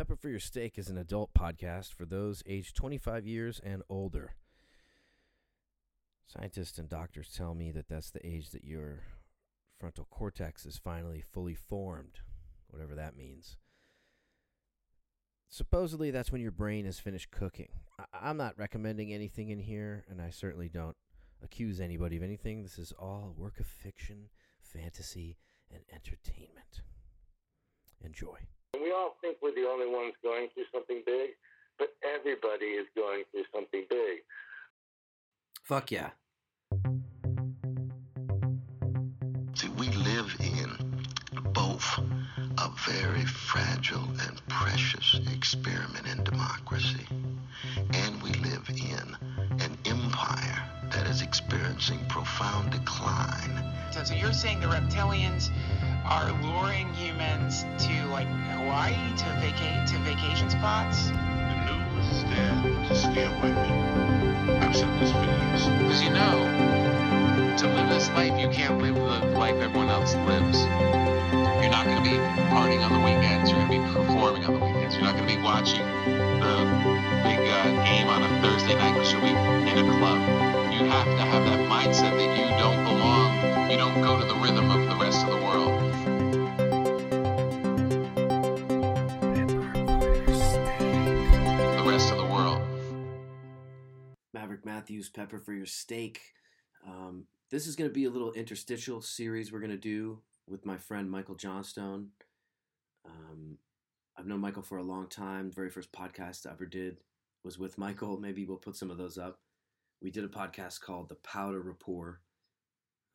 Pepper for Your Steak is an adult podcast for those aged 25 years and older. Scientists and doctors tell me that that's the age that your frontal cortex is finally fully formed, whatever that means. Supposedly, that's when your brain is finished cooking. I'm not recommending anything in here, and I certainly don't accuse anybody of anything. This is all work of fiction, fantasy, and entertainment. Enjoy. We all think we're the only ones going through something big, but everybody is going through something big. Fuck yeah. See, we live in both a very fragile and precious experiment in democracy, and we live in an empire that is experiencing profound decline. So you're saying the reptilians are luring humans to, like, Hawaii to vacation spots? The news is there to scare white people. I've seen this videos. Because you know, to live this life, you can't live the life everyone else lives. You're not going to be partying on the weekends. You're going to be performing on the weekends. You're not going to be watching the big game on a Thursday night because you'll be in a club. You have to have that mindset that you don't belong. You don't go to the rhythm of the rest of the world. The rest of the world. Maverick Matthews, Pepper for Your Steak. This is going to be a little interstitial series we're going to do with my friend Michael Johnstone. I've known Michael for a long time. The very first podcast I ever did was with Michael. Maybe we'll put some of those up. We did a podcast called The Powder Rapport,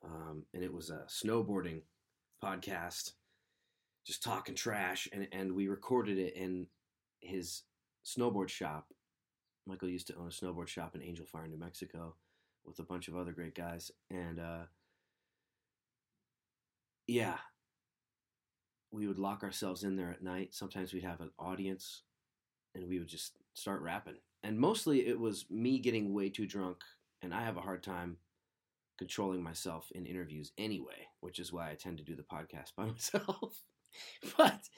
and it was a snowboarding podcast, just talking trash, and we recorded it in his snowboard shop. Michael used to own a snowboard shop in Angel Fire, New Mexico, with a bunch of other great guys, and yeah, we would lock ourselves in there at night. Sometimes we'd have an audience, and we would just start rapping. And mostly it was me getting way too drunk, and I have a hard time controlling myself in interviews anyway, which is why I tend to do the podcast by myself. But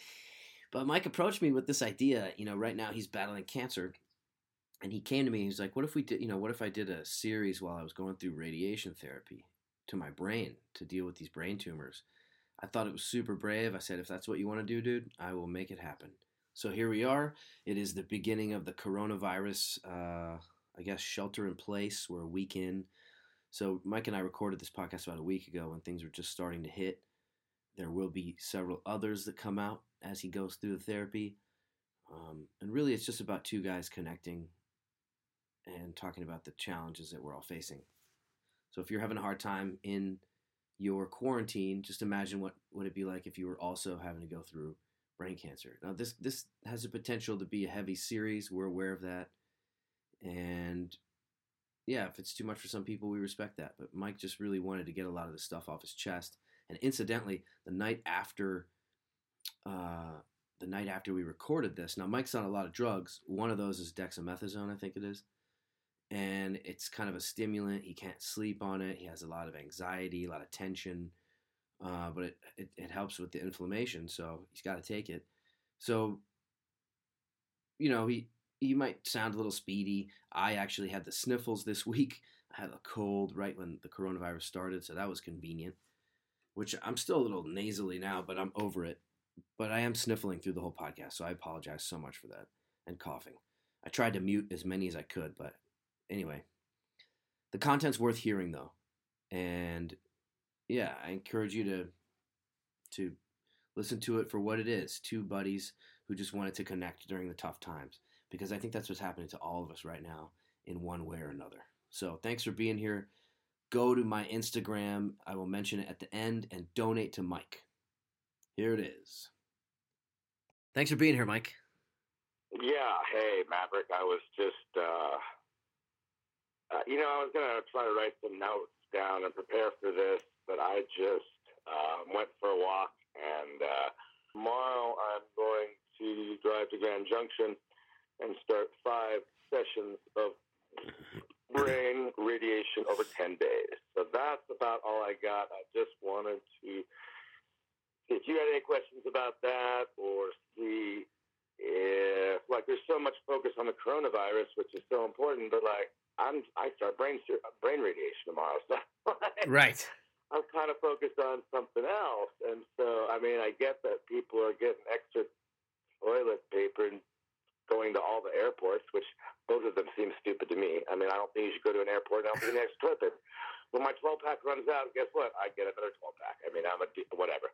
Mike approached me with this idea. You know, right now he's battling cancer, and he came to me. He's like, "What if we did? You know, what if I did a series while I was going through radiation therapy to my brain to deal with these brain tumors?" I thought it was super brave. I said, if that's what you want to do, dude, I will make it happen. So here we are. It is the beginning of the coronavirus, I guess, shelter in place. We're a week in. So Mike and I recorded this podcast about a week ago when things were just starting to hit. There will be several others that come out as he goes through the therapy. And really, it's just about two guys connecting and talking about the challenges that we're all facing. So if you're having a hard time in your quarantine, just imagine what would it be like if you were also having to go through brain cancer. Now, this has the potential to be a heavy series. We're aware of that. And, yeah, if it's too much for some people, we respect that. But Mike just really wanted to get a lot of this stuff off his chest. And incidentally, the night after we recorded this, now Mike's on a lot of drugs. One of those is dexamethasone, I think it is. And it's kind of a stimulant. He can't sleep on it. He has a lot of anxiety, a lot of tension, but it helps with the inflammation, so he's got to take it. So, you know, he might sound a little speedy. I actually had the sniffles this week. I had a cold right when the coronavirus started, so that was convenient, which I'm still a little nasally now, but I'm over it. But I am sniffling through the whole podcast, so I apologize so much for that, and coughing. I tried to mute as many as I could, but anyway, the content's worth hearing, though, and yeah, I encourage you to listen to it for what it is, two buddies who just wanted to connect during the tough times, because I think that's what's happening to all of us right now in one way or another. So thanks for being here. Go to my Instagram. I will mention it at the end, and donate to Mike. Here it is. Thanks for being here, Mike. Yeah, hey, Maverick. I was just... you know, I was going to try to write some notes down and prepare for this, but I just went for a walk, and tomorrow I'm going to drive to Grand Junction and start 5 sessions of brain radiation over 10 days. So that's about all I got. I just wanted to see if you had any questions about that or see if like there's so much focus on the coronavirus, which is so important, but like I start brain radiation tomorrow, so like, right. I'm kind of focused on something else, and so I mean I get that people are getting extra toilet paper and going to all the airports, which both of them seem stupid to me. I mean, I don't think you should go to an airport. I don't think you need extra toilet paper. When my 12-pack runs out, guess what? I get another 12-pack. I mean, I'm a whatever.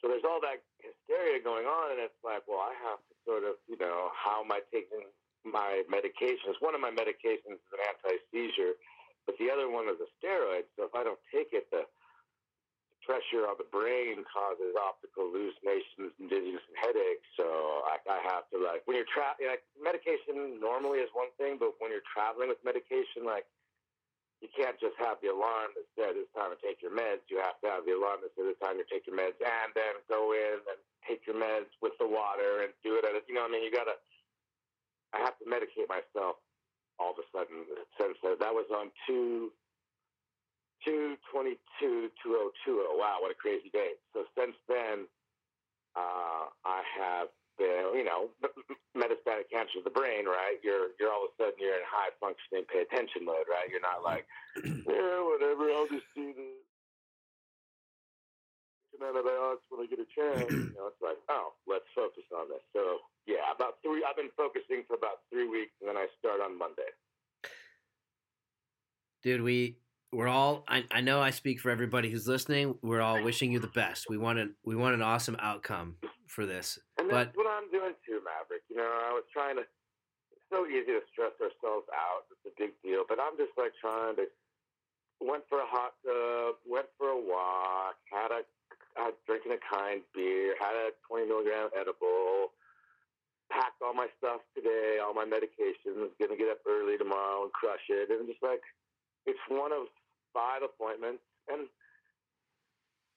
So there's all that hysteria going on, and it's like, well, I have to sort of, you know, how am I taking my medications? One of my medications is an anti-seizure, but the other one is a steroid. So if I don't take it, the pressure on the brain causes optical hallucinations and dizziness and headaches. So I have to, like, when you're traveling, like, medication normally is one thing, but when you're traveling with medication, like, you can't just have the alarm that says it's time to take your meds. You have to have the alarm that says it's time to take your meds, and then go in and take your meds with the water and do it at it. You know what I mean? I have to medicate myself all of a sudden. So that was on 2/22/2020. Wow, what a crazy day. So since then, I have been, you know, metastatic cancer of the brain, right? You're all of a sudden, you're in high functioning, pay attention mode, right? You're not like, yeah, whatever, I'll just do the antibiotics when I get a chance. You know, it's like, oh, let's focus on this. So yeah, I've been focusing for about 3 weeks, and then I start on Monday. Dude, We're all, I know I speak for everybody who's listening, we're all wishing you the best. We want an awesome outcome for this. And that's what I'm doing too, Maverick. You know, I was trying to, it's so easy to stress ourselves out. It's a big deal. But I'm just like trying to, went for a hot tub, went for a walk, had drinking a kind beer, had a 20-milligram edible, packed all my stuff today, all my medications, going to get up early tomorrow and crush it. And just like, it's one of 5 appointments, and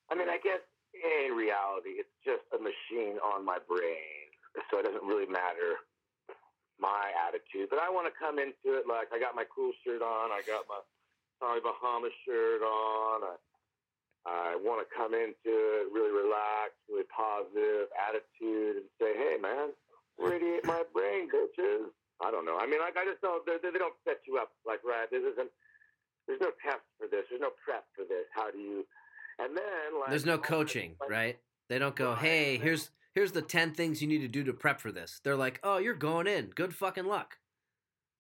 I mean, I guess in reality, it's just a machine on my brain, so it doesn't really matter my attitude, but I want to come into it like I got my cool shirt on, I got my Tommy Bahama shirt on, I want to come into it really relaxed, really positive attitude, and say, hey, man, radiate my brain, bitches. I don't know. I mean, like, I just don't, they don't set you up like, right, this isn't, there's no test for this. There's no prep for this. How do you? And then like, there's no coaching, like, right? They don't go, "Hey, here's the 10 things you need to do to prep for this." They're like, "Oh, you're going in. Good fucking luck."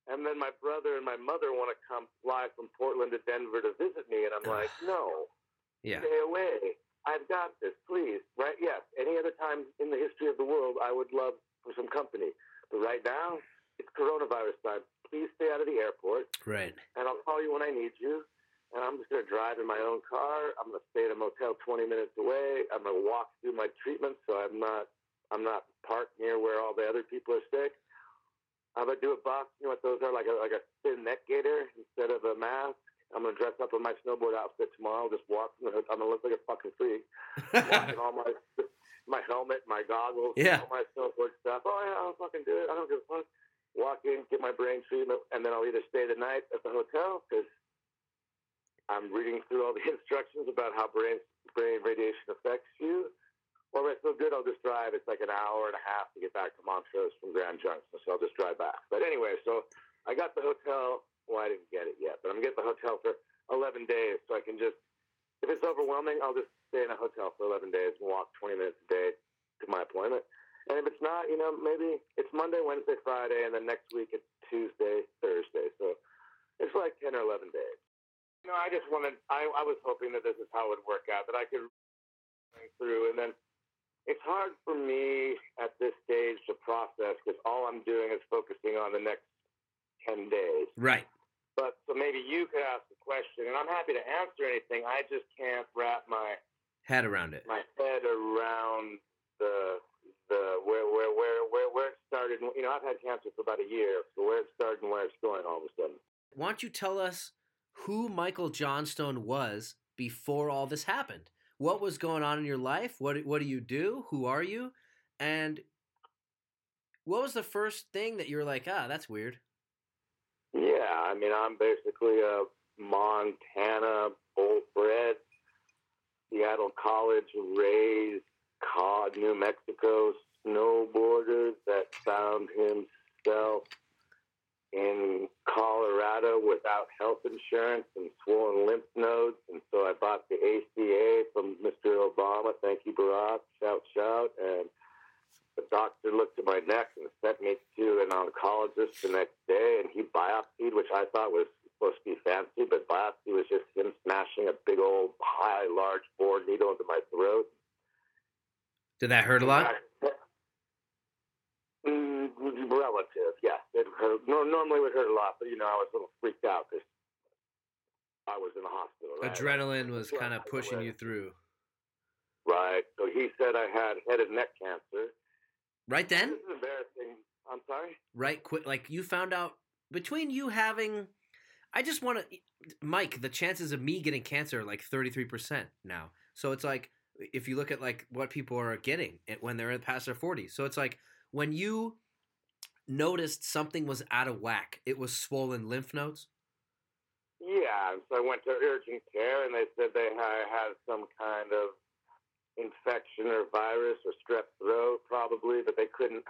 And then my brother and my mother want to come fly from Portland to Denver to visit me, and I'm like, "No, yeah, stay away. I've got this, please." Right? Yes. Any other time in the history of the world, I would love for some company, but right now, it's coronavirus time. Please stay out of the airport. Right. And I'll call you when I need you. And I'm just going to drive in my own car. I'm going to stay at a motel 20 minutes away. I'm going to walk through my treatment so I'm not parked near where all the other people are sick. I'm going to do a box. You know what those are? Like a thin neck gaiter instead of a mask. I'm going to dress up in my snowboard outfit tomorrow. Just walk. I'm going to look like a fucking freak. Walking all my helmet, my goggles, yeah, all my snowboard stuff. Oh, yeah, I'll fucking do it. I don't give a fuck. Walk in, get my brain treatment, and then I'll either stay the night at the hotel because I'm reading through all the instructions about how brain radiation affects you, or if I feel good, I'll just drive. It's like an hour and a half to get back to Montrose from Grand Junction, so I'll just drive back. But anyway, so I got the hotel. Well, I didn't get it yet, but I'm going to get the hotel for 11 days, so I can just, if it's overwhelming, I'll just stay in a hotel for 11 days and walk 20 minutes a day to my appointment. And if it's not, you know, maybe it's Monday, Wednesday, Friday, and then next week it's Tuesday, Thursday. So it's like 10 or 11 days. You know, I just wanted, I was hoping that this is how it would work out, that I could bring through. And then it's hard for me at this stage to process because all I'm doing is focusing on the next 10 days. Right. But so maybe you could ask the question, and I'm happy to answer anything. I just can't wrap my head around it. My head around the where it started. You know, I've had cancer for about a year, so where it started and where it's going all of a sudden. Why don't you tell us who Michael Johnstone was before all this happened? What was going on in your life? What do you do? Who are you? And what was the first thing that you were like, ah, that's weird? Yeah, I mean, I'm basically a Montana, bull-bred, Seattle College raised, New Mexico snowboarders that found himself in Colorado without health insurance and swollen lymph nodes. And so I bought the ACA from Mr. Obama. Thank you, Barack. Shout, shout. And the doctor looked at my neck and sent me to an oncologist the next day, and he biopsied, which I thought was supposed to be fancy, but biopsy was just him smashing a big old high, large bore needle into my throat. Did that hurt a lot? Relative, yes. It hurt. Normally it would hurt a lot, but, you know, I was a little freaked out because I was in the hospital. Right? Adrenaline was kind of pushing you through. Right. So he said I had head and neck cancer. Right then? This is embarrassing. I'm sorry? Right quick. Like, you found out between you having – I just want to – Mike, the chances of me getting cancer are like 33% now. So it's like if you look at like what people are getting when they're past their 40s. So it's like when you noticed something was out of whack, it was swollen lymph nodes? Yeah. So I went to urgent care, and they said they had some kind of – infection or virus or strep throat probably, but they couldn't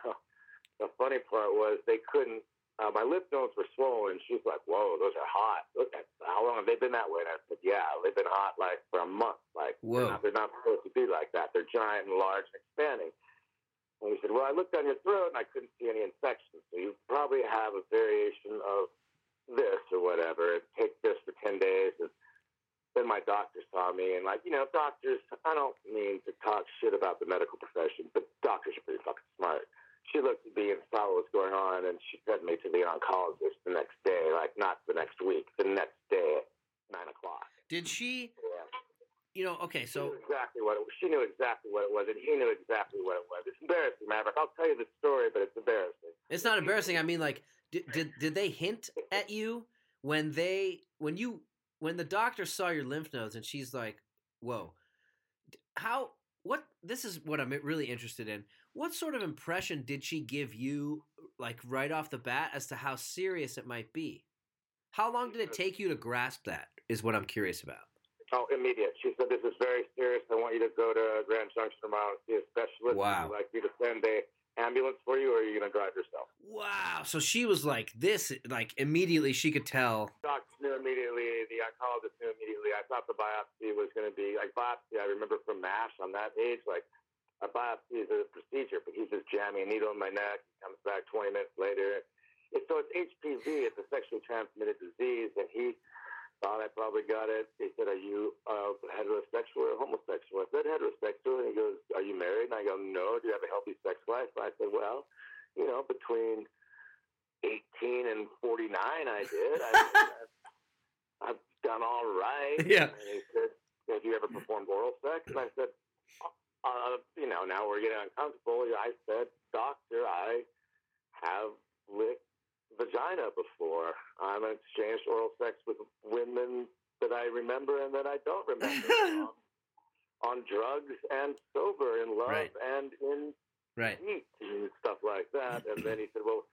the funny part was they couldn't my lymph nodes were swollen. She's like, whoa, those are hot. Look, how long have they been that way? And I said, yeah, they've been hot like for a month. Like, whoa. They're not supposed to be like that. They're giant and large and expanding. And he said, well, I looked down your throat and I couldn't see any infection, so you probably have a variation of this or whatever. Take this for 10 days. And then my doctor saw me, and like, you know, doctors, I don't mean to talk shit about the medical profession, but doctors are pretty fucking smart. She looked at me and saw what was going on, and she sent me to the oncologist the next day, like not the next week, the next day at 9 o'clock. Did she? Yeah. You know, okay, so. She knew exactly what it was, and he knew exactly what it was. It's embarrassing, Maverick. I'll tell you the story, but it's embarrassing. It's not embarrassing. I mean, like, did they hint at you when the doctor saw your lymph nodes and she's like, whoa, this is what I'm really interested in. What sort of impression did she give you, like, right off the bat as to how serious it might be? How long did it take you to grasp that is what I'm curious about. Oh, immediate. She said, this is very serious. I want you to go to Grand Junction tomorrow and see a specialist. Wow. Would you like me to send a ambulance for you, or are you going to drive yourself? Wow. So she was like this, like immediately she could tell. Doctors knew immediately. The oncologist knew immediately. I thought the biopsy was going to be like biopsy. I remember from MASH on that age, like a biopsy is a procedure, but he's just jamming a needle in my neck. He comes back 20 minutes later. So it's HPV. It's a sexually transmitted disease, and he thought I probably got it. He said, are you heterosexual or homosexual? I said, heterosexual. And he goes, are you married? And I go, no. Do you have a healthy sex life? And I said, well, you know, between 18 and 49, I did. I've done all right. Yeah. And he said, have you ever performed oral sex? And I said, you know, now we're getting uncomfortable. I said, doctor, I have licked vagina before. I've exchanged oral sex with women that I remember and that I don't remember on drugs and sober, in love and in heat and stuff like that. And then he said, well,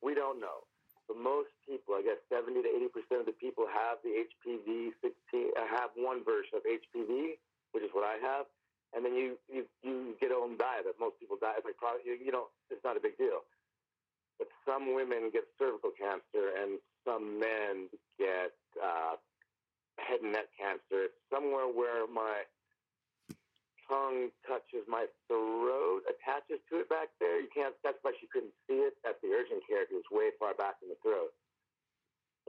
we don't know. But most people, I guess 70 to 80% of the people have the HPV 16, have one version of HPV, which is what I have. And then you get old and die. That most people die. It's like, you know, it's not a big deal. But some women get cervical cancer, and some men get head and neck cancer. It's somewhere where my tongue touches my throat, attaches to it back there. You can't. That's why she couldn't see it at the urgent care, because it's way far back in the throat,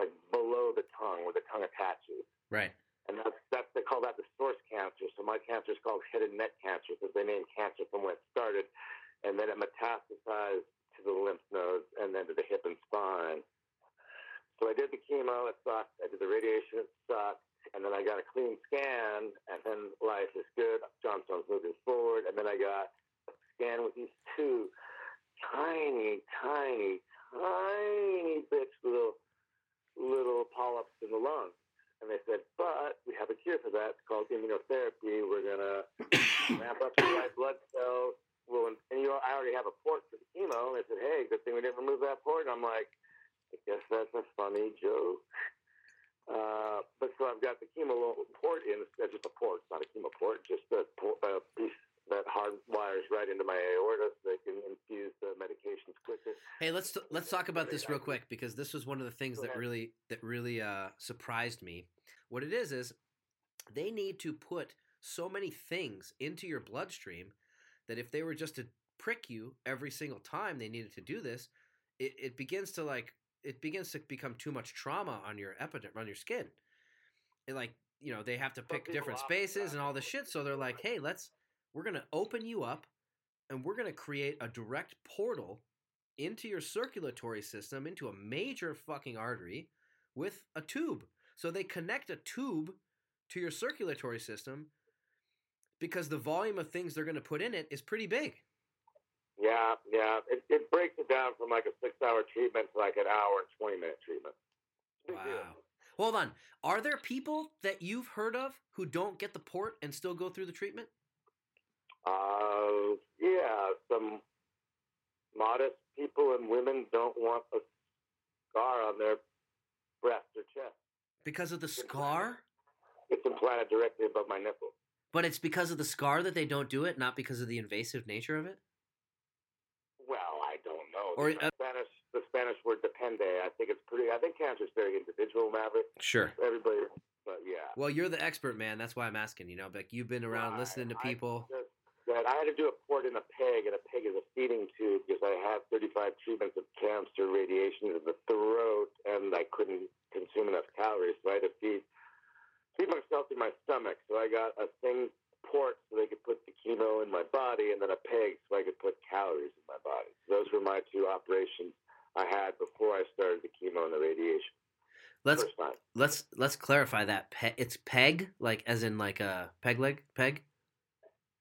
like below the tongue, where the tongue attaches. Right. And that's they call that the source cancer. So my cancer is called head and neck cancer, because they named cancer from where it started, and then it metastasized to the lymph nodes and then to the hip and spine. So I did the chemo, it sucked. I did the radiation, it sucked. And then I got a clean scan, and then life is good. Johnstone's moving forward. And then I got a scan with these two tiny, tiny, tiny bitch little polyps in the lung. And they said, but we have a cure for that. It's called immunotherapy. We're going to ramp up the white blood cells. Well, and you know, I already have a port for the chemo. And I said, hey, good thing we didn't remove that port. And I'm like, I guess that's a funny joke. But so I've got the chemo port in. It's just a port. It's not a chemo port. Just a piece that hardwires right into my aorta so they can infuse the medications quicker. Hey, let's talk about this real quick, because this was one of the things that really surprised me. What it is they need to put so many things into your bloodstream that if they were just to prick you every single time they needed to do this, it begins to become too much trauma on your epiderm, on your skin. And they have to pick different spaces and all this shit. So they're like, hey, we're going to open you up and we're going to create a direct portal into your circulatory system, into a major fucking artery with a tube. So they connect a tube to your circulatory system because the volume of things they're going to put in it is pretty big. Yeah, yeah. It breaks it down from like a 6-hour treatment to like an hour and 20-minute treatment. Wow. Hold on. Are there people that you've heard of who don't get the port and still go through the treatment? Yeah. Some modest people and women don't want a scar on their breast or chest. Because of the scar? It's implanted directly above my nipple. But it's because of the scar that they don't do it, not because of the invasive nature of it? Well, I don't know. Or the Spanish word "depende." I think cancer is very individual, Maverick. Sure. Everybody, but yeah. Well, you're the expert, man. That's why I'm asking. You know, like you've been around listening to people. I had to do a port in a peg, and a peg is a feeding tube because I had 35 treatments of cancer radiation to the throat, and I couldn't consume enough calories, so I had to feed myself through my stomach. So I got a thing. Port so they could put the chemo in my body, and then a peg so I could put calories in my body. So those were my two operations I had before I started the chemo and the radiation. Let's clarify that. It's peg, like as in like a peg leg, peg.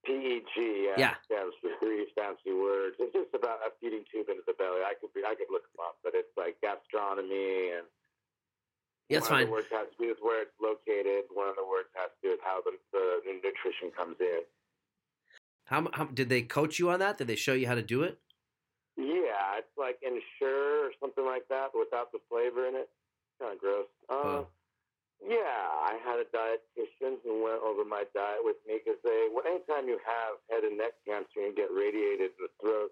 PEG. Yeah. Stands for three fancy words. It's just about a feeding tube into the belly. I could look them up, but it's like gastronomy and. Yeah, that's fine. One of the words has to do with where it's located. One of the words has to do with how the nutrition comes in. How did they coach you on that? Did they show you how to do it? Yeah, it's like Ensure or something like that, but without the flavor in it. Kind of gross. Yeah, I had a dietitian who went over my diet with me because anytime you have head and neck cancer and get radiated in the throat,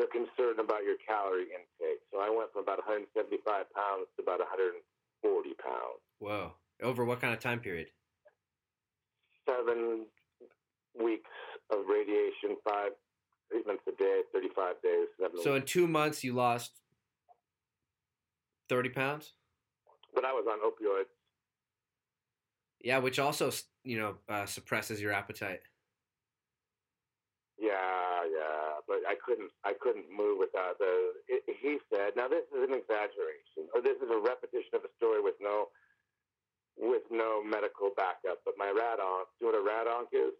they're concerned about your calorie intake. So I went from about 175 pounds to about 140 pounds. Wow. Over what kind of time period? 7 weeks of radiation, 5 treatments a day, 35 days. So in 2 months you lost 30 pounds? But I was on opioids. Yeah, which also, suppresses your appetite. Yeah, but I couldn't move without the. He said, "Now this is an exaggeration, or this is a repetition of a story with no medical backup." But my rad onc, do you know what a rad onc is?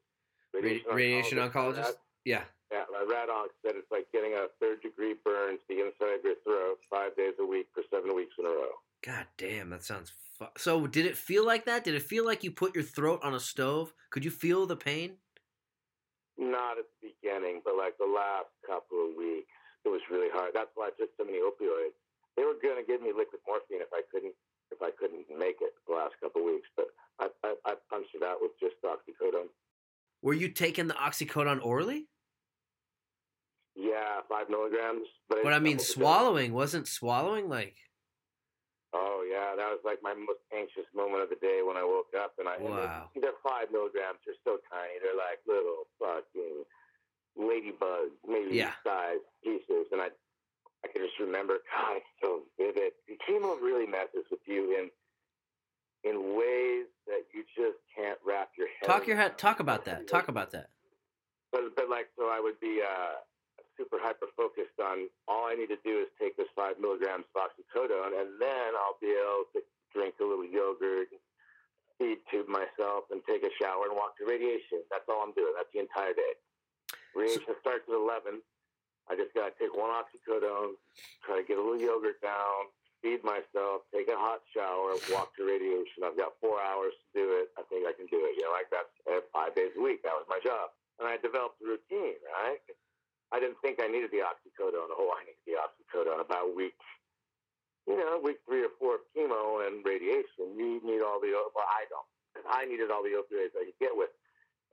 Radiation oncologist. Yeah, my rad onc said it's like getting a 3rd-degree burn to the inside of your throat 5 days a week for 7 weeks in a row. God damn, that sounds. So did it feel like that? Did it feel like you put your throat on a stove? Could you feel the pain? Not at the beginning, but like the last couple of weeks, it was really hard. That's why I took so many opioids. They were going to give me liquid morphine if I couldn't make it the last couple of weeks, but I punched it out with just oxycodone. Were you taking the oxycodone orally? Yeah, 5 milligrams. But I mean, wasn't swallowing like... Oh, yeah, that was like my most anxious moment of the day when I woke up. And wow. They're 5 milligrams. They're so tiny. They're like little fucking ladybug, size pieces. And I can just remember, God, it's so vivid. The chemo really messes with you in ways that you just can't wrap your head around. Talk about that. But like, so I would be super hyper-focused on all I need to do is take this 5 milligrams of oxycodone, and then I'll be able to drink a little yogurt, feed tube myself, and take a shower and walk to radiation. That's all I'm doing. That's the entire day. Radiation starts at 11. I just got to take one oxycodone, try to get a little yogurt down, feed myself, take a hot shower, walk to radiation. I've got 4 hours to do it. I think I can do it. That's 5 days a week. That was my job. And I developed a routine, right? I didn't think I needed the oxycodone. Oh, I needed the oxycodone about week 3 or 4 of chemo and radiation. You need all the, well, I don't. I needed all the opioids I could get with.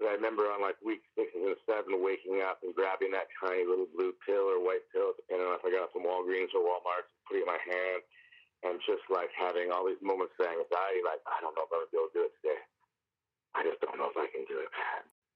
But I remember on like week 6 and 7 waking up and grabbing that tiny little blue pill or white pill, depending on if I got it from Walgreens or Walmart, put it in my hand, and just like having all these moments of anxiety, like, I don't know if I'm going to be able to do it today. I just don't know if I can do it.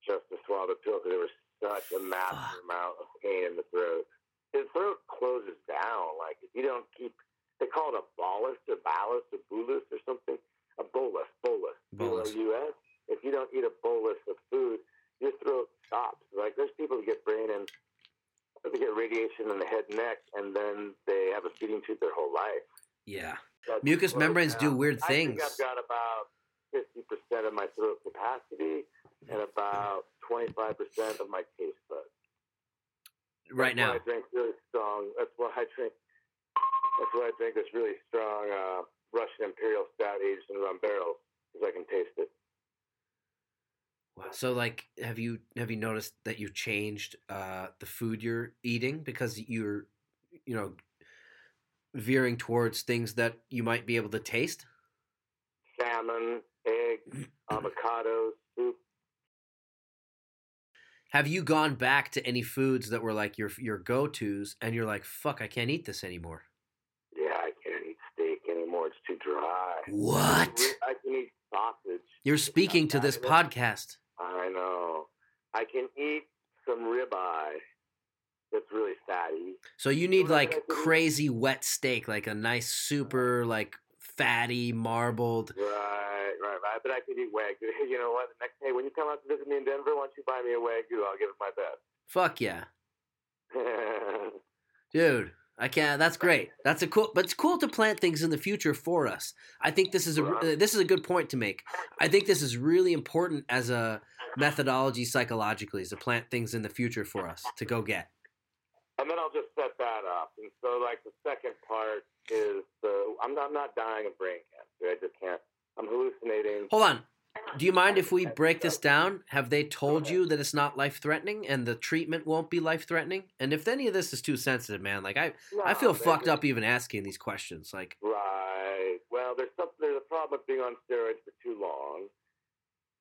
Just to swallow the pill, because there was such a massive amount of pain in the throat. The throat closes down. Like, if you don't keep, they call it a bolus, a ballast, a bolus or something. A bolus, bolus. B-O-U-S. If you don't eat a bolus of food, your throat stops. Like, there's people who get they get radiation in the head and neck, and then they have a feeding tube their whole life. Yeah. That's mucous membranes do weird things. I think I've got about 50% of my throat capacity and about 25% of my taste buds. Right now. I drink really strong. That's why I drink this really strong Russian Imperial Stout aged in rum barrels, because I can taste it. Wow. So, like, have you noticed that you changed the food you're eating because you're, you know, veering towards things that you might be able to taste? Salmon, eggs, avocados, soup. Have you gone back to any foods that were like your go-tos and you're like, fuck, I can't eat this anymore? Yeah, I can't eat steak anymore. It's too dry. What? I can eat sausage. You're speaking to this podcast. I know. I can eat some ribeye that's really fatty. So you need like crazy wet steak, like a nice super like fatty, marbled. Right. But I could eat Wagyu. You know what? Next day, when you come out to visit me in Denver, why don't you buy me a Wagyu? I'll give it my best. Fuck yeah. Dude, I can't. That's great. That's a cool, but it's cool to plant things in the future for us. I think this is a good point to make. I think this is really important as a methodology psychologically, is to plant things in the future for us to go get. And then I'll just set that up. And so, like, the second part is I'm not dying of brain cancer. I just can't. I'm hallucinating. Hold on. Do you mind if we break this down? Have they told you that it's not life-threatening and the treatment won't be life-threatening? And if any of this is too sensitive, man, like I feel fucked up even asking these questions. Like, right. Well, there's a problem with being on steroids for too long,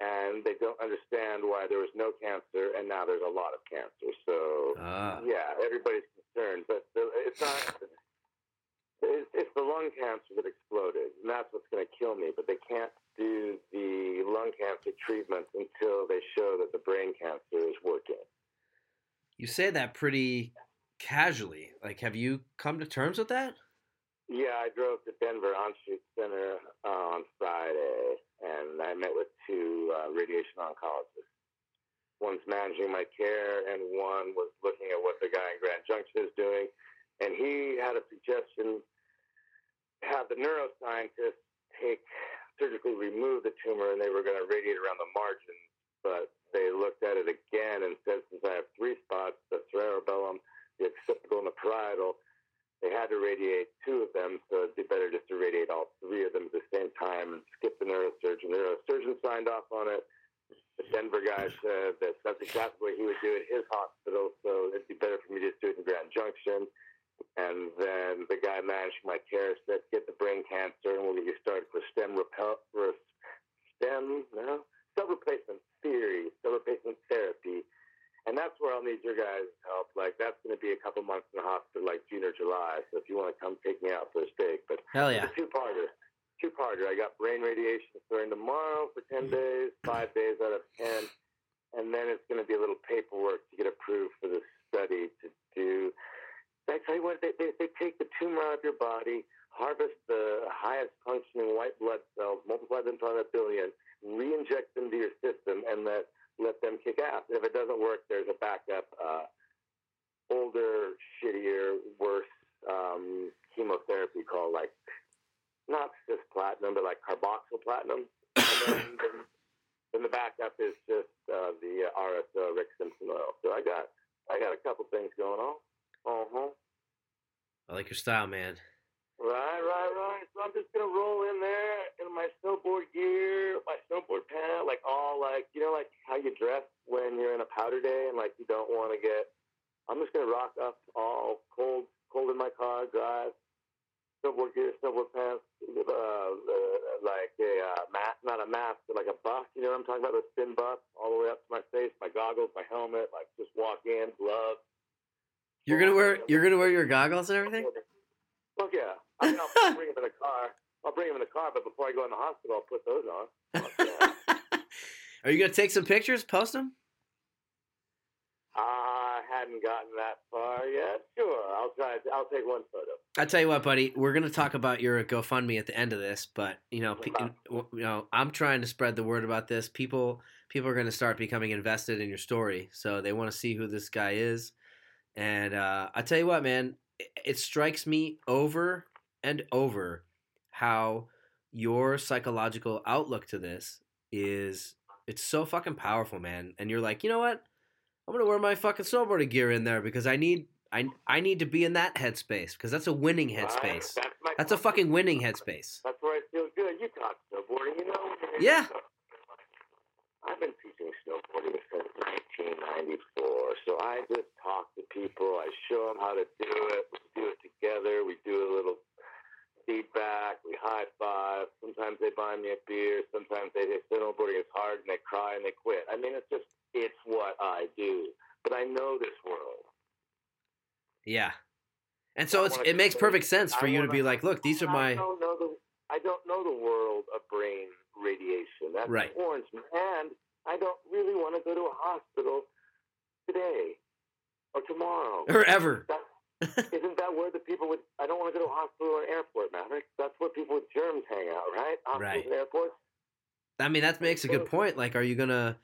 and they don't understand why there was no cancer, and now there's a lot of cancer. So, yeah, everybody's concerned, but it's not... It's the lung cancer that exploded, and that's what's going to kill me. But they can't do the lung cancer treatments until they show that the brain cancer is working. You say that pretty casually. Like, have you come to terms with that? Yeah, I drove to Denver Anschutz Center on Friday, and I met with two radiation oncologists. One's managing my care, and one was looking at what the guy in Grand Junction is doing. And he had a suggestion, have the neuroscientists surgically remove the tumor, and they were going to radiate around the margins. But they looked at it again and said, since I have three spots, the cerebellum, the occipital, and the parietal, they had to radiate two of them, so it'd be better just to radiate all three of them at the same time and skip the neurosurgeon. The neurosurgeon signed off on it. The Denver guy said that that's exactly what he would do at his hospital, so it'd be better for me to just do it in Grand Junction. And then the guy managing my care said, get the brain cancer, and we'll get you started for cell replacement theory, cell replacement therapy. And that's where I'll need your guys' help. Like, that's going to be a couple months in the hospital, like June or July. So if you want to come take me out for a steak. But hell yeah. It's a two-parter. I got brain radiation starting tomorrow for 10 days, 5 days out of 10. And then it's going to be a little paperwork to get approved for the study to do... I tell you what, they take the tumor out of your body, harvest the highest functioning white blood cells, multiply them by a billion, re-inject them to your system, and let them kick ass. And if it doesn't work, there's a backup, older, shittier, worse chemotherapy called, like, not cisplatin, but like carboxyplatin. And then the backup is just the RSO, Rick Simpson oil. So I got a couple things going on. Uh-huh. I like your style, man. Right. So I'm just going to roll in there in my snowboard gear, my snowboard pant, like all like, you know, like how you dress when you're in a powder day and like you don't want to get, I'm just going to rock up all cold in my car, drive, snowboard gear, snowboard pants, like a mask, not a mask, but like a buff, you know what I'm talking about, the spin buff all the way up to my face, my goggles, my helmet, like just walk in, gloves. You're gonna wear your goggles and everything? Fuck yeah. I mean, I'll bring them in the car. I'll bring them in the car, but before I go in the hospital, I'll put those on. Yeah. Are you gonna take some pictures, post them? I hadn't gotten that far yet. Sure, I'll try. I'll take one photo. I tell you what, buddy, we're gonna talk about your GoFundMe at the end of this, but you know, I'm trying to spread the word about this. People are gonna start becoming invested in your story, so they want to see who this guy is. And I tell you what, man, it strikes me over and over how your psychological outlook to this is—it's so fucking powerful, man. And you're like, you know what? I'm gonna wear my fucking snowboarding gear in there because I need to be in that headspace because that's a winning headspace. That's a fucking winning headspace. That's where I feel good. You taught snowboarding, you know. Yeah. I've been teaching snowboarding since 1994, so I just talk to people. I show them how to do it. We do it together. We do a little feedback. We high five. Sometimes they buy me a beer. Sometimes they say snowboarding is hard, and they cry and they quit. I mean, it's what I do. But I know this world. Yeah, and so it makes perfect sense for you to be like, look, these are my. I don't know the world of brain radiation. That's right. Orange. And I don't really want to go to a hospital today or tomorrow. Or ever. Isn't that where the people with... I don't want to go to a hospital or an airport, Maverick. That's where people with germs hang out, right? Hospitals and airports. I mean, that makes a good point. Like, are you going to...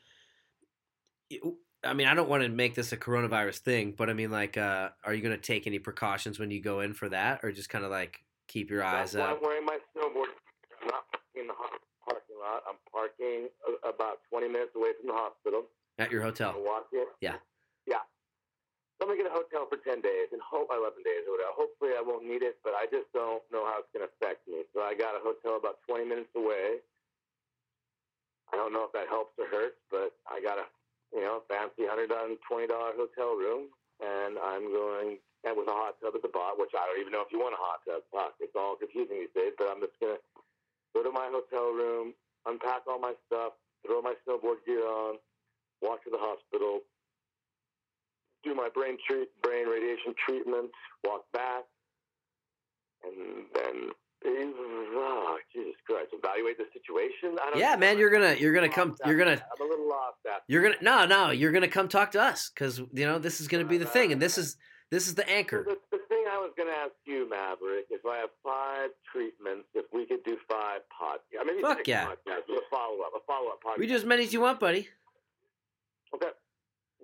I mean, I don't want to make this a coronavirus thing, but I mean, like, are you going to take any precautions when you go in for that? Or just kind of, like, keep your eyes up? I'm wearing my snowboard. I'm not in the hospital. Parking lot. I'm parking about 20 minutes away from the hospital. At your hotel. I walk in. Yeah. Yeah. So I'm going to get a hotel for 10 days and hope 11 days or whatever. Hopefully I won't need it, but I just don't know how it's going to affect me. So I got a hotel about 20 minutes away. I don't know if that helps or hurts, but I got a, you know, fancy $120 hotel room, and I'm going and with a hot tub at the bottom, which I don't even know if you want a hot tub. Fuck, it's all confusing these days, but I'm just going to go to my hotel room, unpack all my stuff, throw my snowboard gear on, walk to the hospital, do my brain radiation treatment, walk back, and then Jesus Christ, evaluate the situation. Yeah, man, you're gonna. I'm a little lost after. You're gonna come talk to us because you know this is gonna be the thing, and this is the anchor. I was going to ask you, Maverick, if I have 5 treatments, if we could do 5 podcasts. I mean, maybe 6 podcasts with a follow-up podcast. We do as many as you want, buddy. Okay.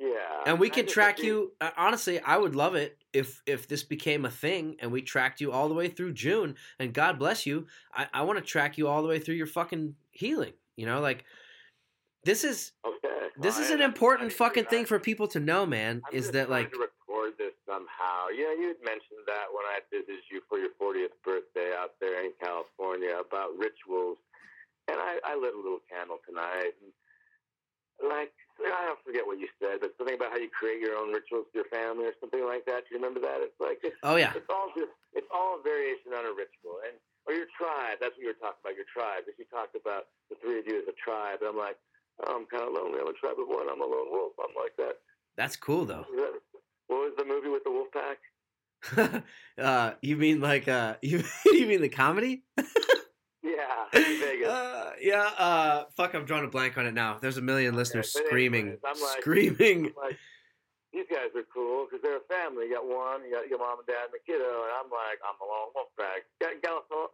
Yeah. And we can track you. Honestly, I would love it if this became a thing and we tracked you all the way through June. And God bless you. I want to track you all the way through your fucking healing. You know, like this is an important fucking thing for people to know, man, is that like – this somehow. You know, you had mentioned that when I visited you for your 40th birthday out there in California about rituals. And I lit a little candle tonight. And like, I don't forget what you said, but something about how you create your own rituals for your family or something like that. Do you remember that? It's like, it's all a variation on a ritual. And, or your tribe. That's what you were talking about, your tribe. Because you talked about the three of you as a tribe. And I'm like, oh, I'm kind of lonely. I'm a tribe of one. I'm a lone wolf. I'm like that. That's cool, though. What was the movie with the wolf pack? You mean like you mean the comedy? Yeah, Vegas. Fuck, I'm drawing a blank on it now. There's a million listeners screaming. I'm like, these guys are cool because they're a family. You got one, you got your mom and dad and the kiddo, and I'm like, I'm a lone wolf pack.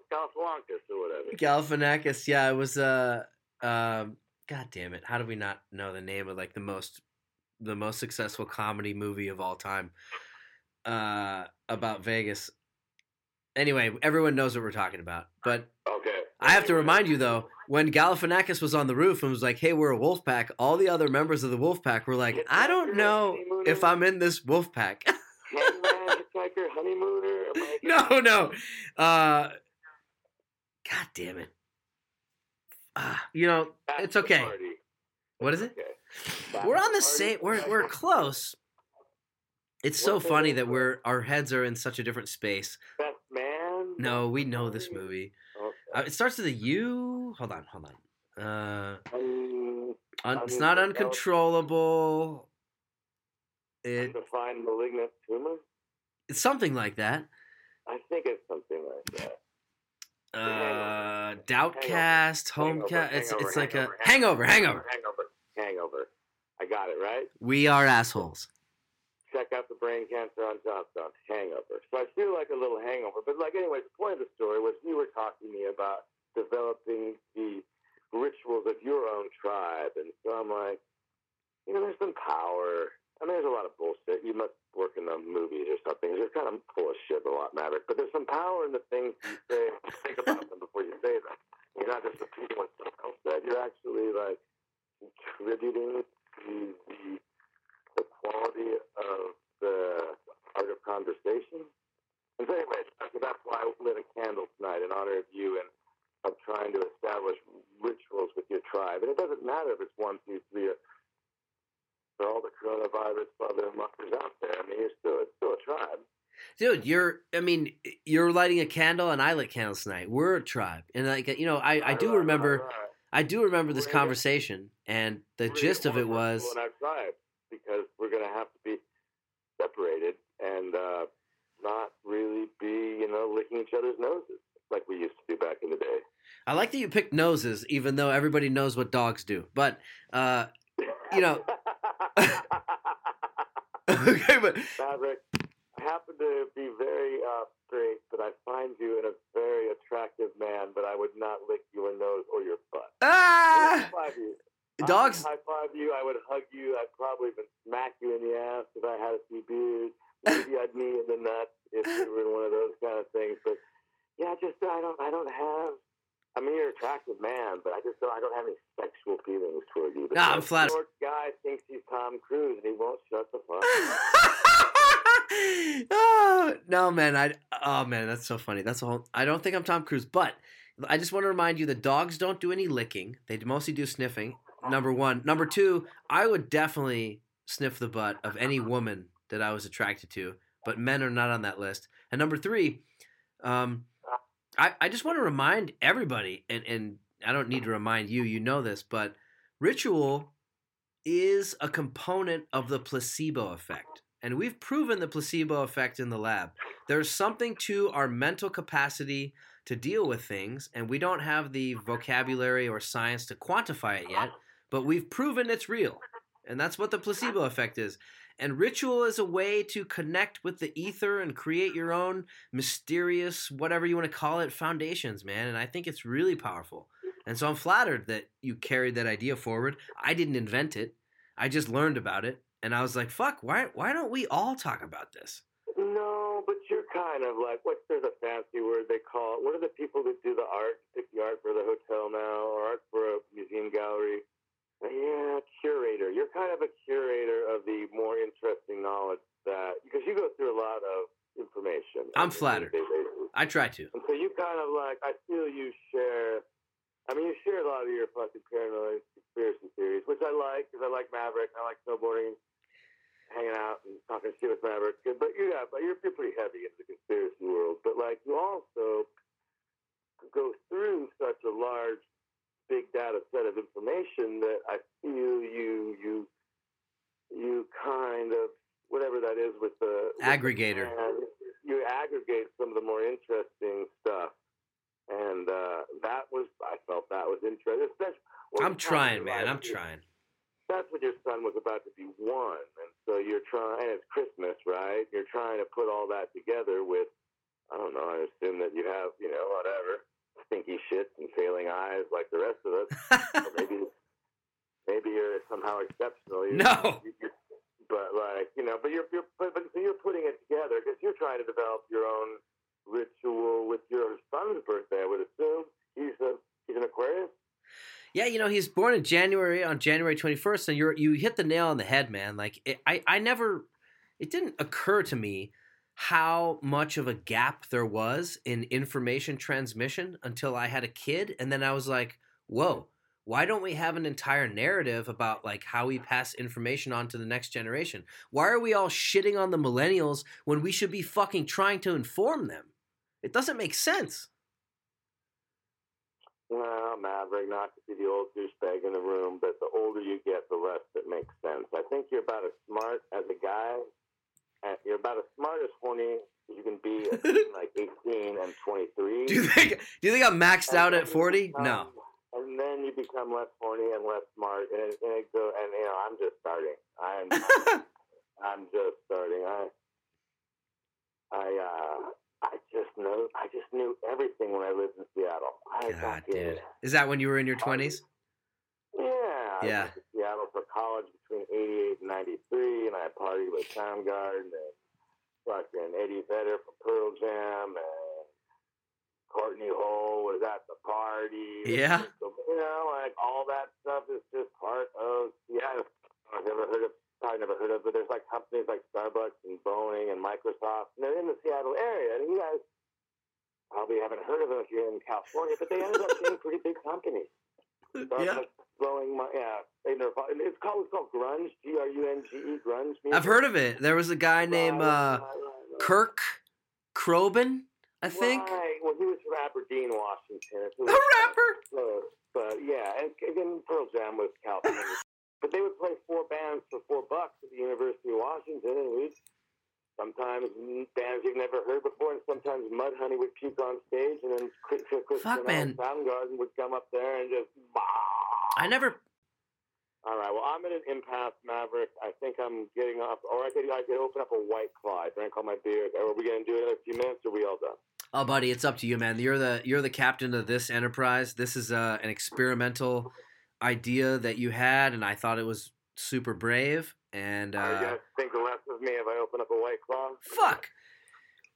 Galifianakis or whatever. Galifianakis, yeah, it was. God damn it! How do we not know the name of like the most successful comedy movie of all time about Vegas. Anyway, everyone knows what we're talking about. But okay. I have to remind you, though, when Galifianakis was on the roof and was like, hey, we're a wolf pack, all the other members of the wolf pack were like, I don't know if I'm in this wolf pack. No. God damn it. You know, it's okay. What is it? We're on the same. We're close. It's so funny that our heads are in such a different space. Best man, No, we know this movie. Okay. It starts with a U. Hold on. It's not uncontrollable. Undefined malignant tumor? It's something like that. I think it's something like that. Doubtcast, Homecast. It's like a hangover. I got it right. We are assholes. Check out the brain cancer on Johnstone. Hangover. So I feel like a little hangover, but anyway, the point of the story was you were talking to me about developing the rituals of your own tribe, and so I'm like, there's some power. I mean, there's a lot of bullshit. You must work in the movies or something. You're kind of full of shit a lot, Maverick. But there's some power in the things you say. Think about them before you say them. You're not just repeating what someone else said. You're actually, contributing to the quality of the art of conversation. And so anyway, that's why I lit a candle tonight in honor of you and of trying to establish rituals with your tribe. And it doesn't matter if it's 1, 2, 3, or for all the coronavirus motherfuckers out there. I mean, it's still a tribe. Dude, you're lighting a candle and I lit candles tonight. We're a tribe. And I do remember this conversation, and the gist of it was in our tribe, because we're going to have to be separated and not really be, licking each other's noses like we used to do back in the day. I like that you picked noses, even though everybody knows what dogs do. But okay, but Maverick, I happen to be very straight, but I find you in a very attractive man. But I would not lick your nose or your butt. Ah! Dogs. I would high five you. I would hug you. I'd probably even smack you in the ass if I had a few beers. Maybe I'd knee in the nuts if you were in one of those kind of things. But yeah, I don't have. I mean, you're an attractive man, but I don't have any sexual feelings toward you. No, I'm flat. Short guy thinks he's Tom Cruise, and he won't shut the fuck up. Oh man, that's so funny. I don't think I'm Tom Cruise, but I just want to remind you that dogs don't do any licking. They mostly do sniffing. Number one. Number two, I would definitely sniff the butt of any woman that I was attracted to, but men are not on that list. And number three, I just want to remind everybody, and I don't need to remind you, you know this, but ritual is a component of the placebo effect. And we've proven the placebo effect in the lab. There's something to our mental capacity to deal with things, and we don't have the vocabulary or science to quantify it yet, but we've proven it's real. And that's what the placebo effect is. And ritual is a way to connect with the ether and create your own mysterious, whatever you want to call it, foundations, man. And I think it's really powerful. And so I'm flattered that you carried that idea forward. I didn't invent it. I just learned about it. And I was like, fuck, why don't we all talk about this? No, but you're kind of there's a fancy word they call it. What are the people that do the art, pick the art for the hotel now or art for a museum gallery? Yeah, curator. You're kind of a curator of the more interesting knowledge because you go through a lot of information. I'm flattered. I try to. And so you kind of I feel you share. I mean, you share a lot of your fucking paranoid conspiracy theories, which I like because I like Maverick. I like snowboarding, hanging out and talking shit with Maverick. But you're pretty heavy into the conspiracy world. But you also go through such a large big data set of information that I feel you kind of, whatever that is with the... Aggregator. You aggregate some of the more interesting stuff. And I felt that was interesting. I'm trying, man. I'm trying. That's what your son was about to be 1. And so you're trying, and it's Christmas, right? You're trying to put all that together with, I don't know, I assume that you have, whatever. Stinky shit and failing eyes like the rest of us. maybe you're somehow exceptional. But you're putting it together because you're trying to develop your own ritual with your son's birthday. I would assume he's an Aquarius. Yeah, he's born in January on January 21st, and you hit the nail on the head, man. It didn't occur to me how much of a gap there was in information transmission until I had a kid. And then I was like, whoa, why don't we have an entire narrative about how we pass information on to the next generation? Why are we all shitting on the millennials when we should be fucking trying to inform them? It doesn't make sense. No, Maverick, not to be the old douchebag in the room, but the older you get, the less it makes sense. I think you're about as smart as a guy, and you're about as smart as 20 you can be at like 18 and 23. Do you think I'm maxed out at 40? No. And then you become less horny and less smart, and you know, I'm just starting. I'm just starting. I just knew everything when I lived in Seattle. God, dude. Is that when you were in your 20s? Yeah. I went to Seattle for college between 88 and 93, and I partied with Soundgarden and fucking Eddie Vedder from Pearl Jam, and Courtney Love was at the party. Yeah. You know, like all that stuff is just part of Seattle. I've probably never heard of it, but there's like companies like Starbucks and Boeing and Microsoft, and they're in the Seattle area, and you guys probably haven't heard of them if you're in California, but they ended up being pretty big companies. Starbucks, yeah. Boeing, yeah. It's called grunge, grunge, grunge music. I've heard of it. There was a guy named right. Kirk Cobain, I think. Right. Well, he was from Aberdeen, Washington. A rapper! Close. But yeah, and again, Pearl Jam was California. But they would play four bands for $4 at the University of Washington, and we'd sometimes bands you've never heard before, and sometimes Mudhoney would puke on stage, and then Chris Cornell, Soundgarden would come up there and just... I never... All right, well, I'm at an impasse, Maverick. I think I'm getting off, or I could open up a White Claw. I drank all my beers. Are we going to do it in a few minutes, or are we all done? Oh, buddy, it's up to you, man. You're the captain of this enterprise. This is an experimental idea that you had, and I thought it was super brave. And are you going to think less of me if I open up a White Claw? Fuck.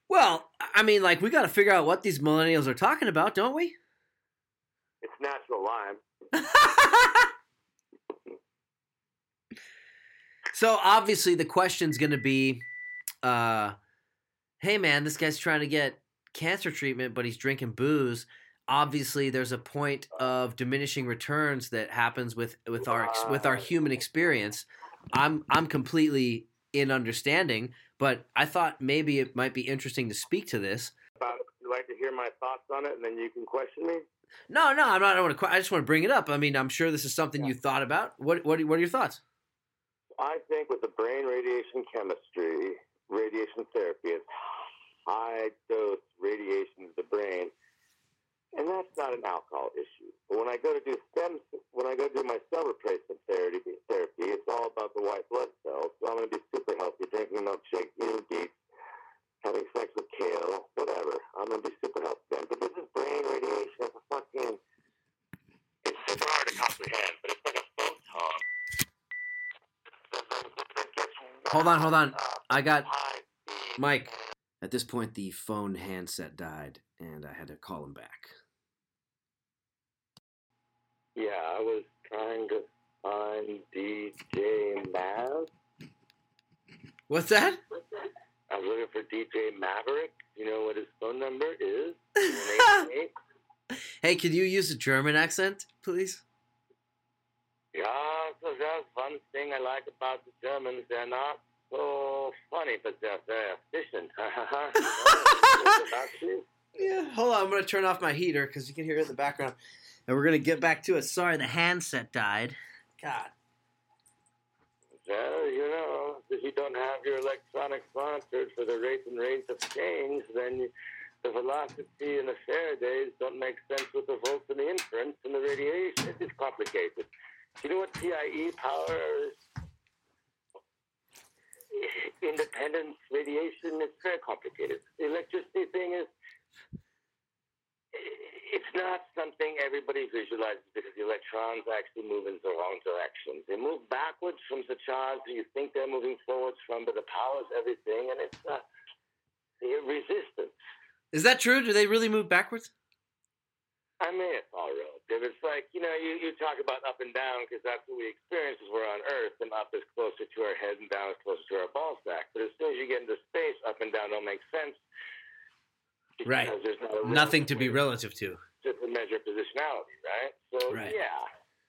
Well, I mean, like, we got to figure out what these millennials are talking about, don't we? It's natural lime. So, obviously, the question's going to be, hey, man, this guy's trying to get cancer treatment, but he's drinking booze. Obviously, there's a point of diminishing returns that happens with our human experience. I'm completely in understanding, but I thought maybe it might be interesting to speak to this. You'd like to hear my thoughts on it, and then you can question me? No, I'm not. I just want to bring it up. I mean, I'm sure this is something you thought about. What are your thoughts? I think with the brain radiation chemistry, radiation therapy, it's high-dose radiation to the brain, and that's not an alcohol issue. But when I go to do my cell replacement therapy, it's all about the white blood cells. So I'm going to be super healthy, drinking milkshakes, eating beets, having sex with kale, whatever. I'm going to be super healthy then. But this is brain radiation. It's a fucking... It's super hard to comprehend, but it's like a photon. Hold on. I got Mike. At this point, the phone handset died, and I had to call him back. Yeah, I was trying to find DJ Mav. What's that? I was looking for DJ Maverick. You know what his phone number is? Hey, could you use a German accent, please? Yeah, so that's one thing I like about the Germans. They're not so funny, but they're very efficient. Yeah, hold on. I'm going to turn off my heater because you can hear it in the background. And we're going to get back to it. Sorry, the handset died. God. Well, you know, if you don't have your electronics monitored for the rates and range of change, then the velocity and the Faradays don't make sense with the volts and the inference and the radiation. It's complicated. You know what TIE power is? Independence, radiation, it's very complicated. The electricity thing is, it's not something everybody visualizes because the electrons actually move in the wrong direction. They move backwards from the charge that you think they're moving forwards from, but the power is everything, and it's resistance. Is that true? Do they really move backwards? I mean, it's all relative. It's like, you know, you talk about up and down because that's what we experience as we're on Earth, and up is closer to our head and down is closer to our ball sack. But as soon as you get into space, up and down don't make sense. Right. There's nothing to be relative to. Just to measure positionality, right? So, right. Yeah,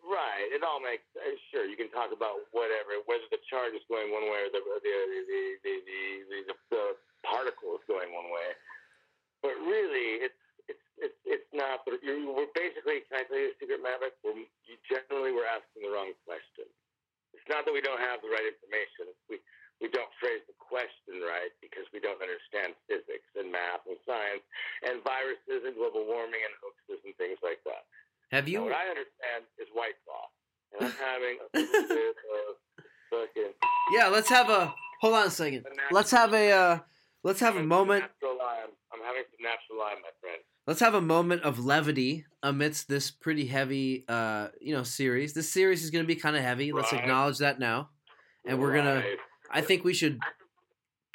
right. It all makes sense. Sure, you can talk about whatever, whether the charge is going one way or the particle is going one way. But really, Really, it's not. But we're basically, can I tell you a secret, Maverick? Generally, we're asking the wrong question. It's not that we don't have the right information. We don't phrase the question right because we don't understand physics and math and science and viruses and global warming and hoaxes and things like that. Now, what I understand is White Claw, and I'm having a little bit of fucking. Yeah, let's have a. Hold on a second. Let's have a moment. I'm having some natural lime, my friend. Let's have a moment of levity amidst this pretty heavy, series. This series is going to be kind of heavy. Right. Let's acknowledge that now, and we're gonna. I think we should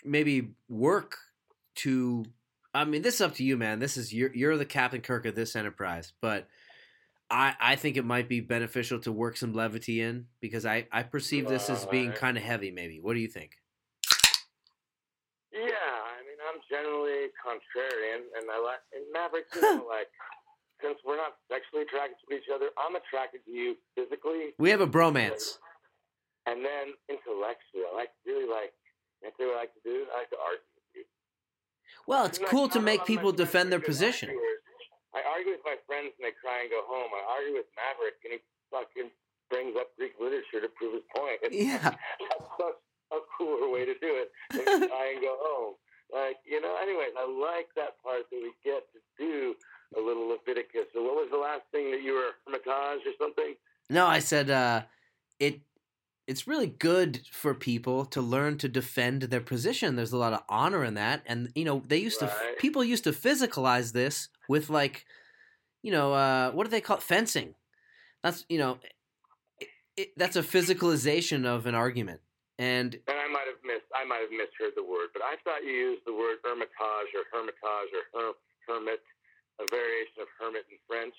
maybe work to. I mean, this is up to you, man. This is you're the Captain Kirk of this enterprise, but I think it might be beneficial to work some levity in because I perceive this as being kind of heavy. Maybe. What do you think? Yeah, I mean, I'm generally contrarian, and I like Maverick. You know, like, since we're not sexually attracted to each other, I'm attracted to you physically. We have a bromance. And then intellectually, that's what I like to do. I like to argue with you. Well, it's cool to make people defend their position. I argue with my friends and they cry and go home. I argue with Maverick and he fucking brings up Greek literature to prove his point. And yeah. That's such a cooler way to do it than cry and go home. Anyways, I like that part that we get to do a little Leviticus. So what was the last thing that you were, Hermitage or something? No, I said It's really good for people to learn to defend their position. There's a lot of honor in that. And, they used to – people used to physicalize this with what do they call it? Fencing. That's, that's a physicalization of an argument. And I might have misheard the word, but I thought you used the word hermitage or hermit, a variation of hermit in French.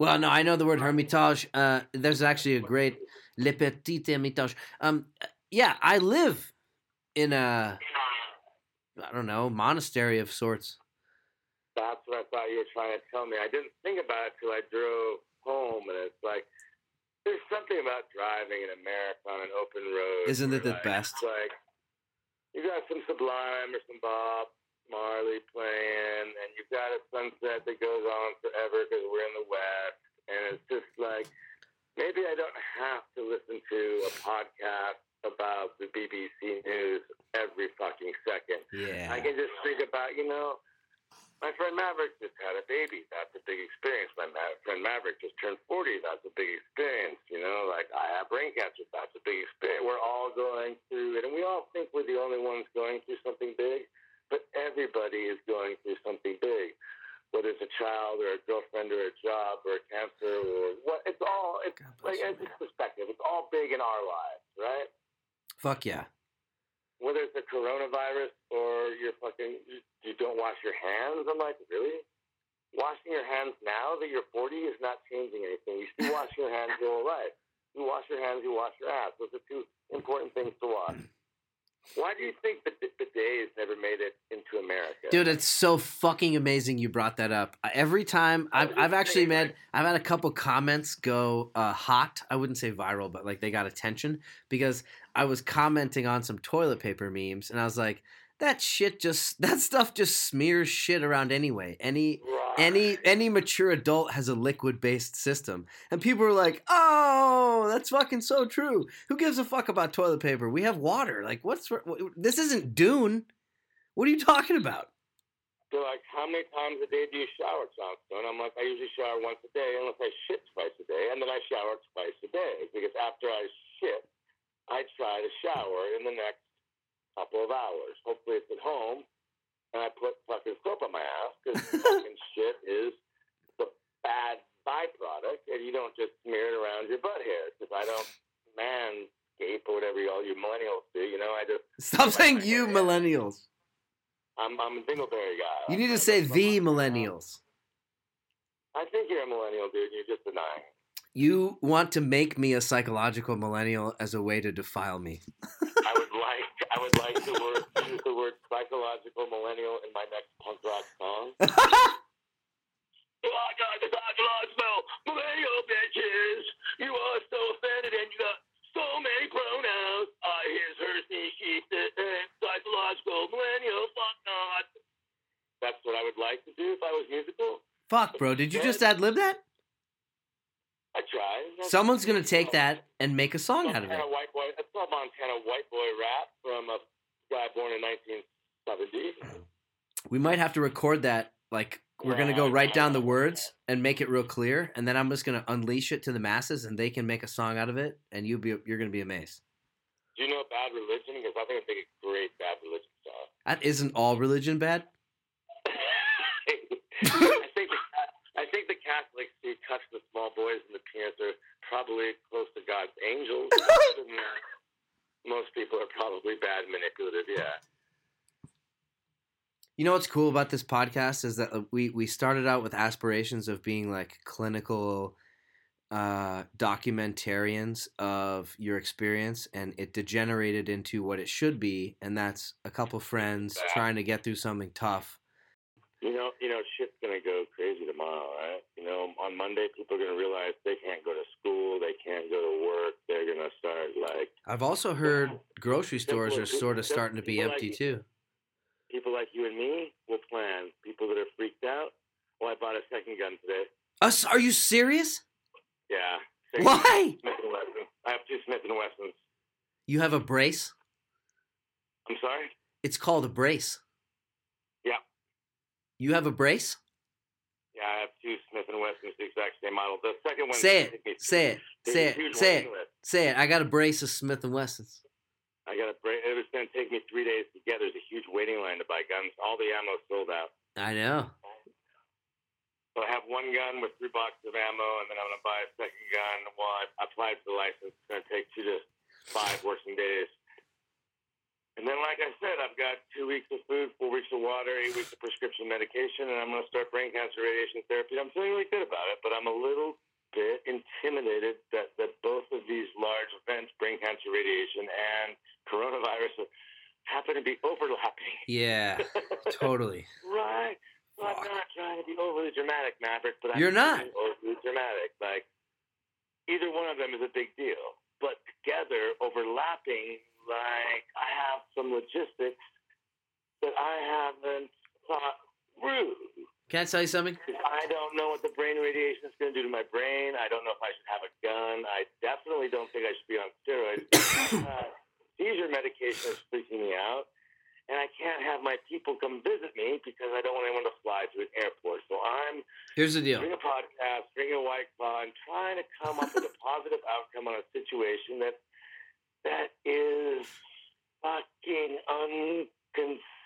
Well, no, I know the word hermitage. There's actually a great Le Petit Hermitage. I live in a, monastery of sorts. That's what I thought you were trying to tell me. I didn't think about it till I drove home, and it's like, there's something about driving in America on an open road. Isn't it the best? It's like, you got some Sublime or some Bob Marley playing, and you've got a sunset that goes on forever because we're in the West, and it's just like, maybe I don't have to listen to a podcast about the BBC News every fucking second. Yeah. I can just think about, my friend Maverick just had a baby. That's a big experience. My friend Maverick just turned 40. That's a big experience. I have brain cancer. That's a big experience. We're all going through it, and we all think we're the only ones going through something big. But everybody is going through something big, whether it's a child or a girlfriend or a job or a cancer or what. It's all, it's perspective. It's all big in our lives, right? Fuck yeah. Whether it's a coronavirus or you're you don't wash your hands. I'm like, really? Washing your hands now that you're 40 is not changing anything. You still wash your hands your whole life. You wash your hands, you wash your ass. Those are two important things to wash. Why do you think that bidets never made it into America? Dude, it's so fucking amazing you brought that up. Every time I've had a couple comments go hot. I wouldn't say viral, but they got attention because I was commenting on some toilet paper memes, and I was like, that stuff just smears shit around anyway. Any mature adult has a liquid-based system. And people are like, oh, that's fucking so true. Who gives a fuck about toilet paper? We have water. This isn't Dune. What are you talking about? They're like, how many times a day do you shower, Johnstone? I'm like, I usually shower once a day unless I shit twice a day. And then I shower twice a day because after I shit, I try to shower in the next couple of hours. Hopefully it's at home, and I put fucking soap on my ass because fucking shit is the bad byproduct, and you don't just smear it around your butt hair because I don't manscape or whatever all you millennials do. I just stop saying you millennials. I'm a dingleberry guy. You need to say the millennials. I think you're a millennial, dude. You're just denying it. You want to make me a psychological millennial as a way to defile me. I would like to use the word psychological millennial in my next punk rock song. I got the psychological millennial bitches. You are so offended and you got so many pronouns. I hears her, she, psychological millennial, fuck not. That's what I would like to do if I was musical. Fuck, bro. Did you just ad-lib that? I tried. Someone's going to take that and make a song out of it. That's called Montana White Boy Rap from a guy born in 1970. We might have to record that. Like, we're going to go write down the words and make it real clear. And then I'm just going to unleash it to the masses and they can make a song out of it. And you're going to be amazed. Do you know Bad Religion? Because I think I'd make a great Bad Religion song. That isn't all religion bad. I think the Catholics who touch the small boys and the penis are probably close to God's angels. Most people are probably bad manipulative, yeah. You know what's cool about this podcast is that we started out with aspirations of being like clinical documentarians of your experience, and it degenerated into what it should be, and that's a couple friends trying to get through something tough. You know, shit's gonna go crazy tomorrow, right? You know, on Monday, people are gonna realize they can't go to school, they can't go to work. They're gonna start like. I've also heard grocery stores are sort of starting to be empty too. People like you and me will plan. People that are freaked out. Well, I bought a second gun today. Us? Are you serious? Yeah. Why? I have two Smith and Wessons. You have a brace? I'm sorry? It's called a brace. Yeah. You have a brace? Yeah, I have two Smith & Wessons, the exact same model. The second one... Say it. I got a brace of Smith & Wessons. I got a brace. It was going to take me 3 days to get. There's a huge waiting line to buy guns. All the ammo's sold out. I know. So I have one gun with 3 boxes of ammo, and then I'm going to buy a second gun. Well, I applied for the license. It's going to take 2 to 5 working days. And then, like I said, I've got 2 weeks of food, 4 weeks of water, 8 weeks of prescription medication, and I'm going to start brain cancer radiation therapy. I'm feeling really good about it, but I'm a little bit intimidated that both of these large events, brain cancer radiation and coronavirus, happen to be overlapping. Yeah, totally. Right. So I'm not trying to be overly dramatic, Maverick, but I'm not overly dramatic. Like, either one of them is a big deal, but together, overlapping. Like, I have some logistics that I haven't thought through. Can I tell you something? I don't know what the brain radiation is going to do to my brain. I don't know if I should have a gun. I definitely don't think I should be on steroids. Seizure medication is freaking me out. And I can't have my people come visit me because I don't want anyone to fly to an airport. So I'm doing a podcast, bringing a White Claw, and trying to come up with a positive outcome on a situation that is fucking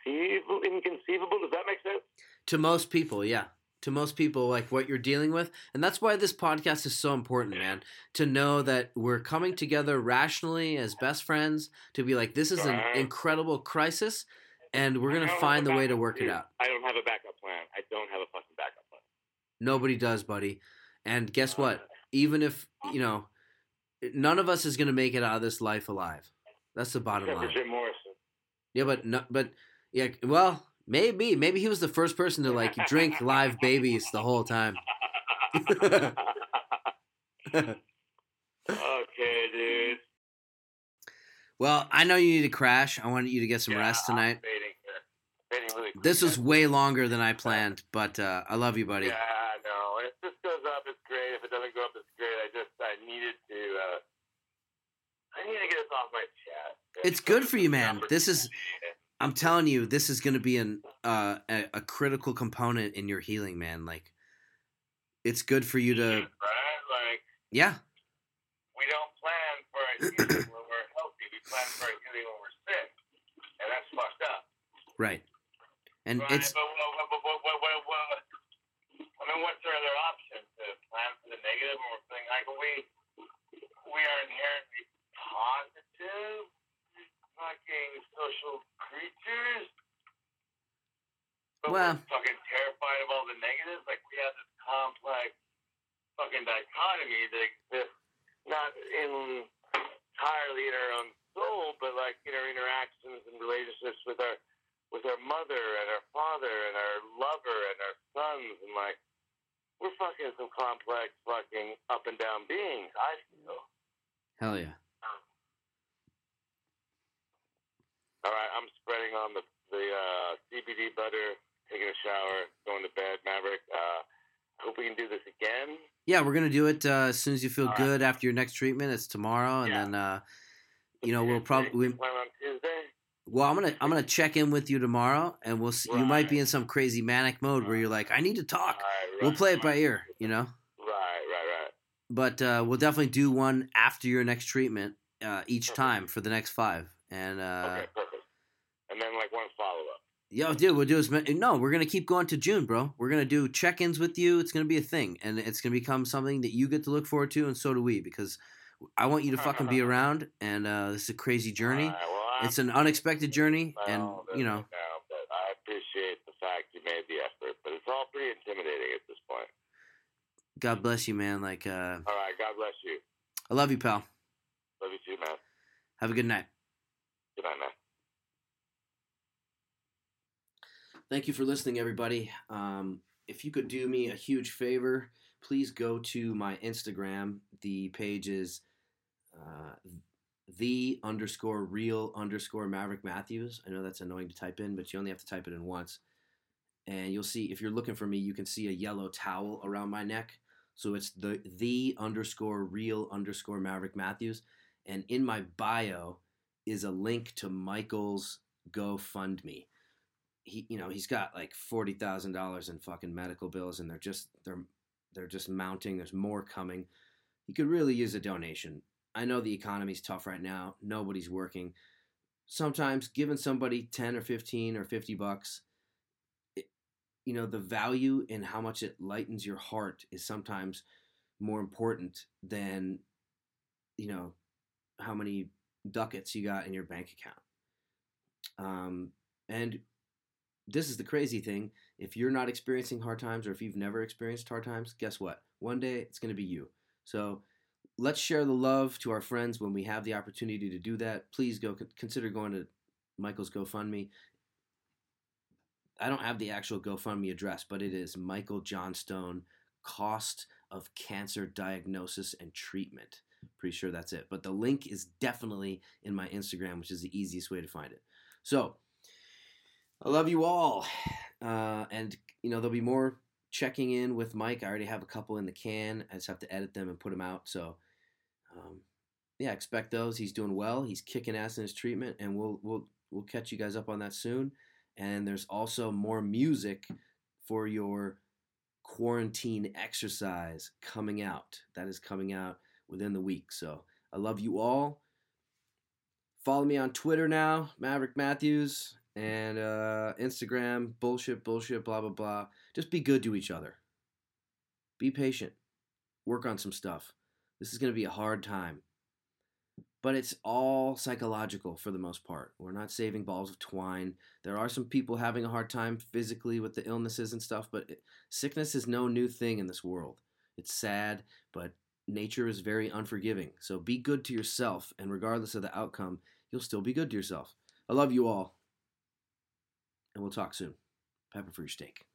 inconceivable. Does that make sense? To most people, yeah. To most people, like, what you're dealing with. And that's why this podcast is so important, man. To know that we're coming together rationally as best friends to be like, this is an incredible crisis, and we're going to find the way to work it out. I don't have a backup plan. I don't have a fucking backup plan. Nobody does, buddy. And guess what? Even if, you know... None of us is going to make it out of this life alive. That's the bottom line. Except for Jim Morrison. Yeah, well, maybe. Maybe he was the first person to, like, drink live babies the whole time. Okay, dude. Well, I know you need to crash. I wanted you to get some rest tonight. I'm fading really quick. This was way longer than I planned, but I love you, buddy. Yeah, no. If this goes up, it's great. If it doesn't go up, it's great. I need to get this off my chest. It's good for you, man. I'm telling you, this is going to be a critical component in your healing, man. Like, it's good for you to... Right? Like, yeah. We don't plan for our healing when we're healthy. We plan for our healing when we're sick. And that's fucked up. Right. And it's... I mean, what's our other option? To plan for the negative when we're feeling like we are inherently positive fucking social creatures. But we're fucking terrified of all the negatives. Like, we have this complex fucking dichotomy that exists not entirely in our own soul, but like in our interactions and relationships with our mother and our father and our lover and our sons, and like, we're fucking some complex fucking up and down beings, I feel. Hell yeah. All right, I'm spreading on the CBD butter taking a shower, going to bed. Maverick, I hope we can do this again. Yeah, we're going to do it as soon as you feel good after your next treatment. It's tomorrow. And then, you know, we'll probably – on Tuesday? Well, I'm gonna check in with you tomorrow, and we'll see. Right. You might be in some crazy manic mode where you're like, I need to talk. Right, we'll play it by ear, you know? Right. But we'll definitely do one after your next treatment each time for the next 5. And okay, perfect. And then like one follow-up. Yo, dude, we'll do as many. No, we're going to keep going to June, bro. We're going to do check-ins with you. It's going to be a thing, and it's going to become something that you get to look forward to, and so do we, because I want you to fucking be around, and this is a crazy journey. It's an unexpected journey, and you know. But I appreciate the fact you made the effort, but it's all pretty intimidating at this point. God bless you, man. Like, all right, God bless you. I love you, pal. Love you too, man. Have a good night. Good night, man. Thank you for listening, everybody. If you could do me a huge favor, please go to my Instagram. The page is. _real_Maverick Matthews. I know that's annoying to type in, but you only have to type it in once. And you'll see, if you're looking for me, you can see a yellow towel around my neck. So it's the _real_Maverick Matthews. And in my bio is a link to Michael's GoFundMe. He, you know, he's got like $40,000 in fucking medical bills, and they're just mounting. There's more coming. You could really use a donation. I know the economy's tough right now. Nobody's working. Sometimes giving somebody 10 or 15 or $50, it, you know, the value in how much it lightens your heart is sometimes more important than, you know, how many ducats you got in your bank account. And this is the crazy thing. If you're not experiencing hard times, or if you've never experienced hard times, guess what? One day it's going to be you. So let's share the love to our friends when we have the opportunity to do that. Please go consider going to Michael's GoFundMe. I don't have the actual GoFundMe address, but it is Michael Johnstone, Cost of Cancer Diagnosis and Treatment. Pretty sure that's it. But the link is definitely in my Instagram, which is the easiest way to find it. So I love you all. And, you know, there'll be more checking in with Mike. I already have a couple in the can. I just have to edit them and put them out. So, yeah, expect those. He's doing well. He's kicking ass in his treatment, and we'll catch you guys up on that soon. And there's also more music for your quarantine exercise coming out. That is coming out within the week. So I love you all. Follow me on Twitter now, Maverick Matthews, and Instagram, bullshit, blah, blah, blah. Just be good to each other. Be patient. Work on some stuff. This is going to be a hard time. But it's all psychological for the most part. We're not saving balls of twine. There are some people having a hard time physically with the illnesses and stuff, but sickness is no new thing in this world. It's sad, but nature is very unforgiving. So be good to yourself, and regardless of the outcome, you'll still be good to yourself. I love you all, and we'll talk soon. Pepper for your steak.